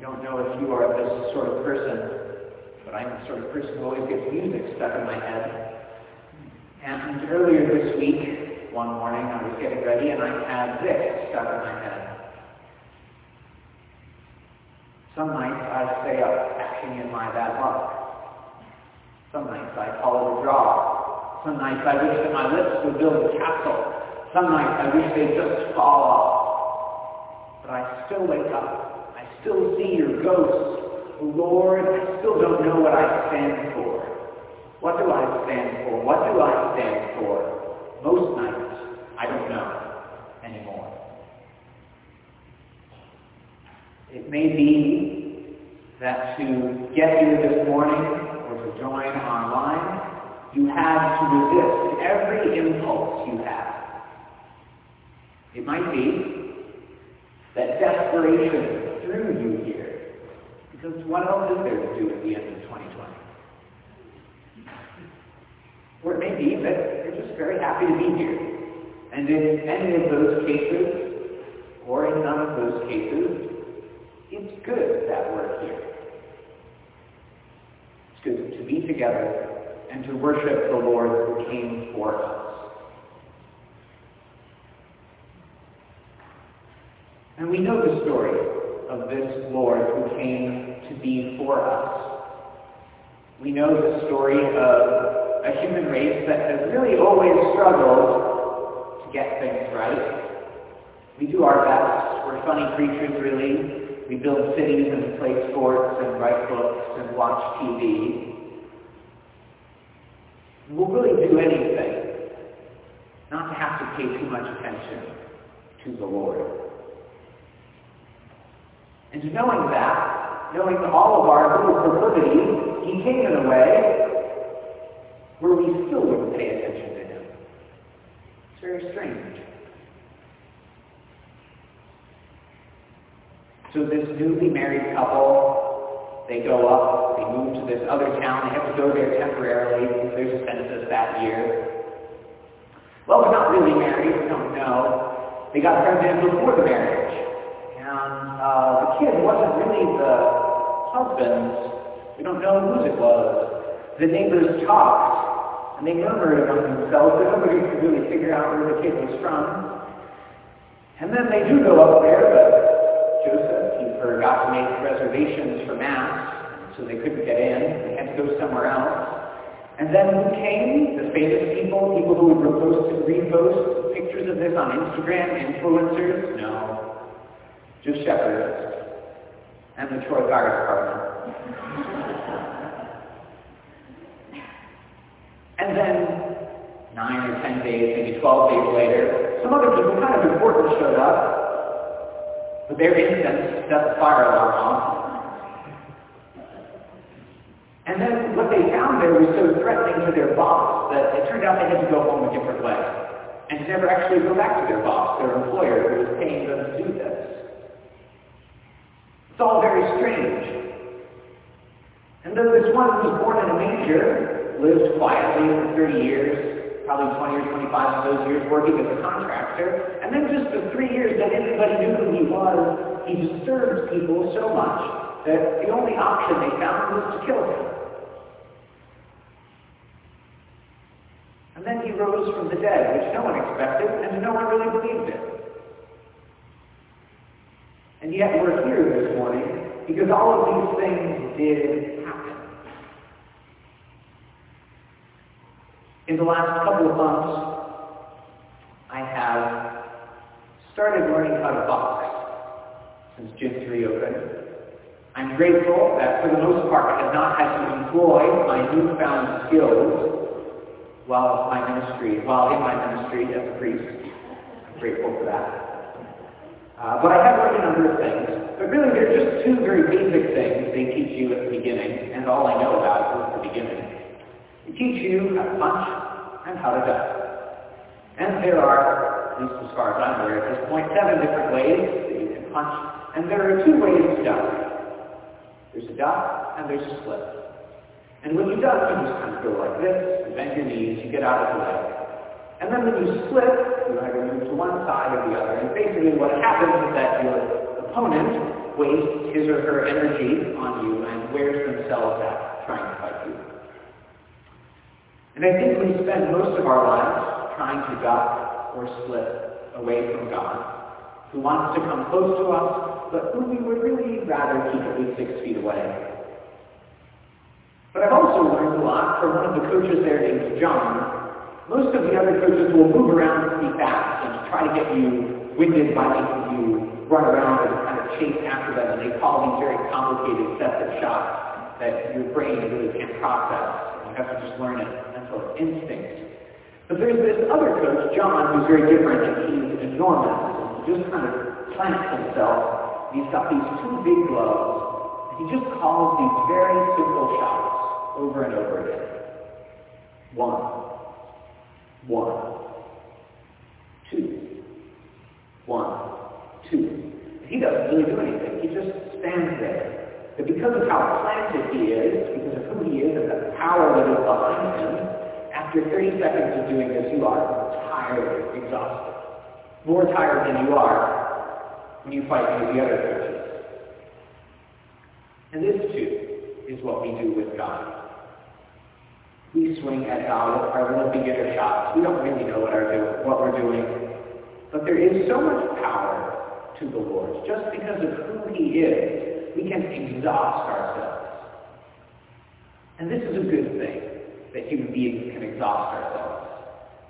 I don't know if you are this sort of person, but I'm the sort of person who always gets music stuck in my head. And earlier this week, one morning, I was getting ready and I had this stuck in my head. Some nights I stay up, acting in my bad luck. Some nights I call it a draw. Some nights I wish that my lips would build a castle. Some nights I wish they'd just fall off. But I still wake up. I still see your ghost. Lord, I still don't know what I stand for. What do I stand for? What do I stand for? Most nights, I don't know anymore. It may be that to get here this morning or to join online, you had to resist every impulse you have. It might be that desperation threw you here, because what else is there to do at the end of 2020? Or it may be that you're just very happy to be here. And in any of those cases, or in none of those cases, it's good that we're here. It's good to be together and to worship the Lord who came for us. And we know the story of this Lord who came to be for us. We know the story of a human race that has really always struggled to get things right. We do our best. We're funny creatures, really. We build cities and play sports and write books and watch TV. We'll really do anything not to have to pay too much attention to the Lord. And knowing that, knowing all of our little proclivities, he came in a way where we still wouldn't pay attention to him. It's very strange. So this newly married couple, they go up, they move to this other town, they have to go there temporarily because there's a census that year. Well, we're not really married, we don't know. They got pregnant before the marriage. And the kid wasn't really the husband's. We don't know whose it was. The neighbors talked. And they murmured among themselves, but nobody could really figure out where the kid was from. And then they do go up there, but Joseph, he forgot to make reservations for Mass, so they couldn't get in. They had to go somewhere else. And then who came? The famous people, people who would repost and repost pictures of this on Instagram, influencers? No. Just shepherds. And the Troy Fire Department. And then 9 or 10 days, maybe 12 days later, some other people kind of important showed up, but their incense set the fire alarm off. And then what they found there was so threatening to their boss that it turned out they had to go home a different way and never actually go back to their boss, their employer, who was paying them to do this. It's all very strange. And then this one who was born in a manger lived quietly for 30 years, probably 20 or 25 of those years working as a contractor, and then just the 3 years that everybody knew who he was, he disturbed people so much that the only option they found was to kill him. And then he rose from the dead, which no one expected, and no one really believed it. And yet we're here this morning because all of these things did happen. In the last couple of months, I have started learning how to box since Gym 3 opened. I'm grateful that for the most part I have not had to employ my newfound skills while in my ministry as a priest. I'm grateful for that. But I have learned a number of things. But really they're just two very basic things they teach you at the beginning, and all I know about is the beginning. They teach you how to punch and how to duck. And there are, at least as far as I'm aware at this point, 7 different ways that you can punch. And there are 2 ways to duck. There's a duck and there's a slip. And when you duck, you just kind of go like this, you bend your knees, you get out of the way. And then when you slip, you either move to one side or the other. And basically what happens is that your opponent waste his or her energy on you and wears themselves out trying to fight you. And I think we spend most of our lives trying to duck or slip away from God, who wants to come close to us, but who we would really rather keep at least 6 feet away. But I've also learned a lot from one of the coaches there named John. Most of the other coaches will move around pretty fast and try to get you winded by making you run around and kind of chase after them, and they call these very complicated sets of shots that your brain really can't process. You have to just learn it. That's sort of instinct. But there's this other coach, John, who's very different, and he's enormous. He just kind of plants himself. He's got these two big gloves, and he just calls these very simple shots over and over again. One. Two. One. Two. He doesn't really do anything. He just stands there. But because of how planted he is, because of who he is and the power that is behind him, after 30 seconds of doing this, you are tired, exhausted. More tired than you are when you fight with the other coaches. And this, too, is what we do with God. We swing at God with our little beginner shots. We don't really know what we're doing. But there is so much power to the Lord. Just because of who He is, we can exhaust ourselves. And this is a good thing, that human beings can exhaust ourselves.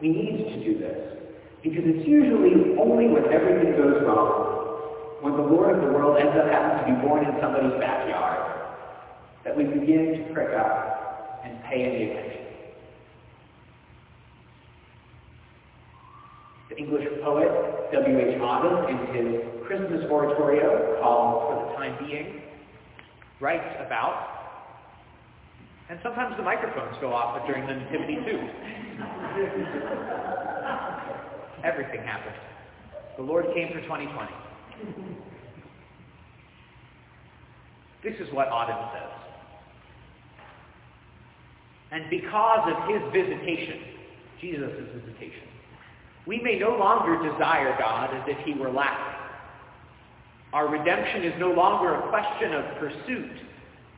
We need to do this, because it's usually only when everything goes wrong, when the Lord of the world ends up having to be born in somebody's backyard, that we begin to prick up and pay any attention. The English poet W.H. Auden, in his Christmas oratorio called For the Time Being, writes about, and sometimes the microphones go off during the nativity too. Everything happened. The Lord came for 2020. This is what Auden says. And because of his visitation, Jesus' visitation, we may no longer desire God as if he were lacking. Our redemption is no longer a question of pursuit,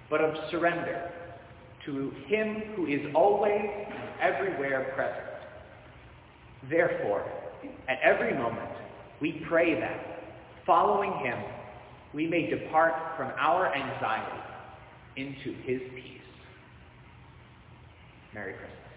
but of surrender to him who is always and everywhere present. Therefore, at every moment, we pray that, following him, we may depart from our anxiety into his peace. Merry Christmas.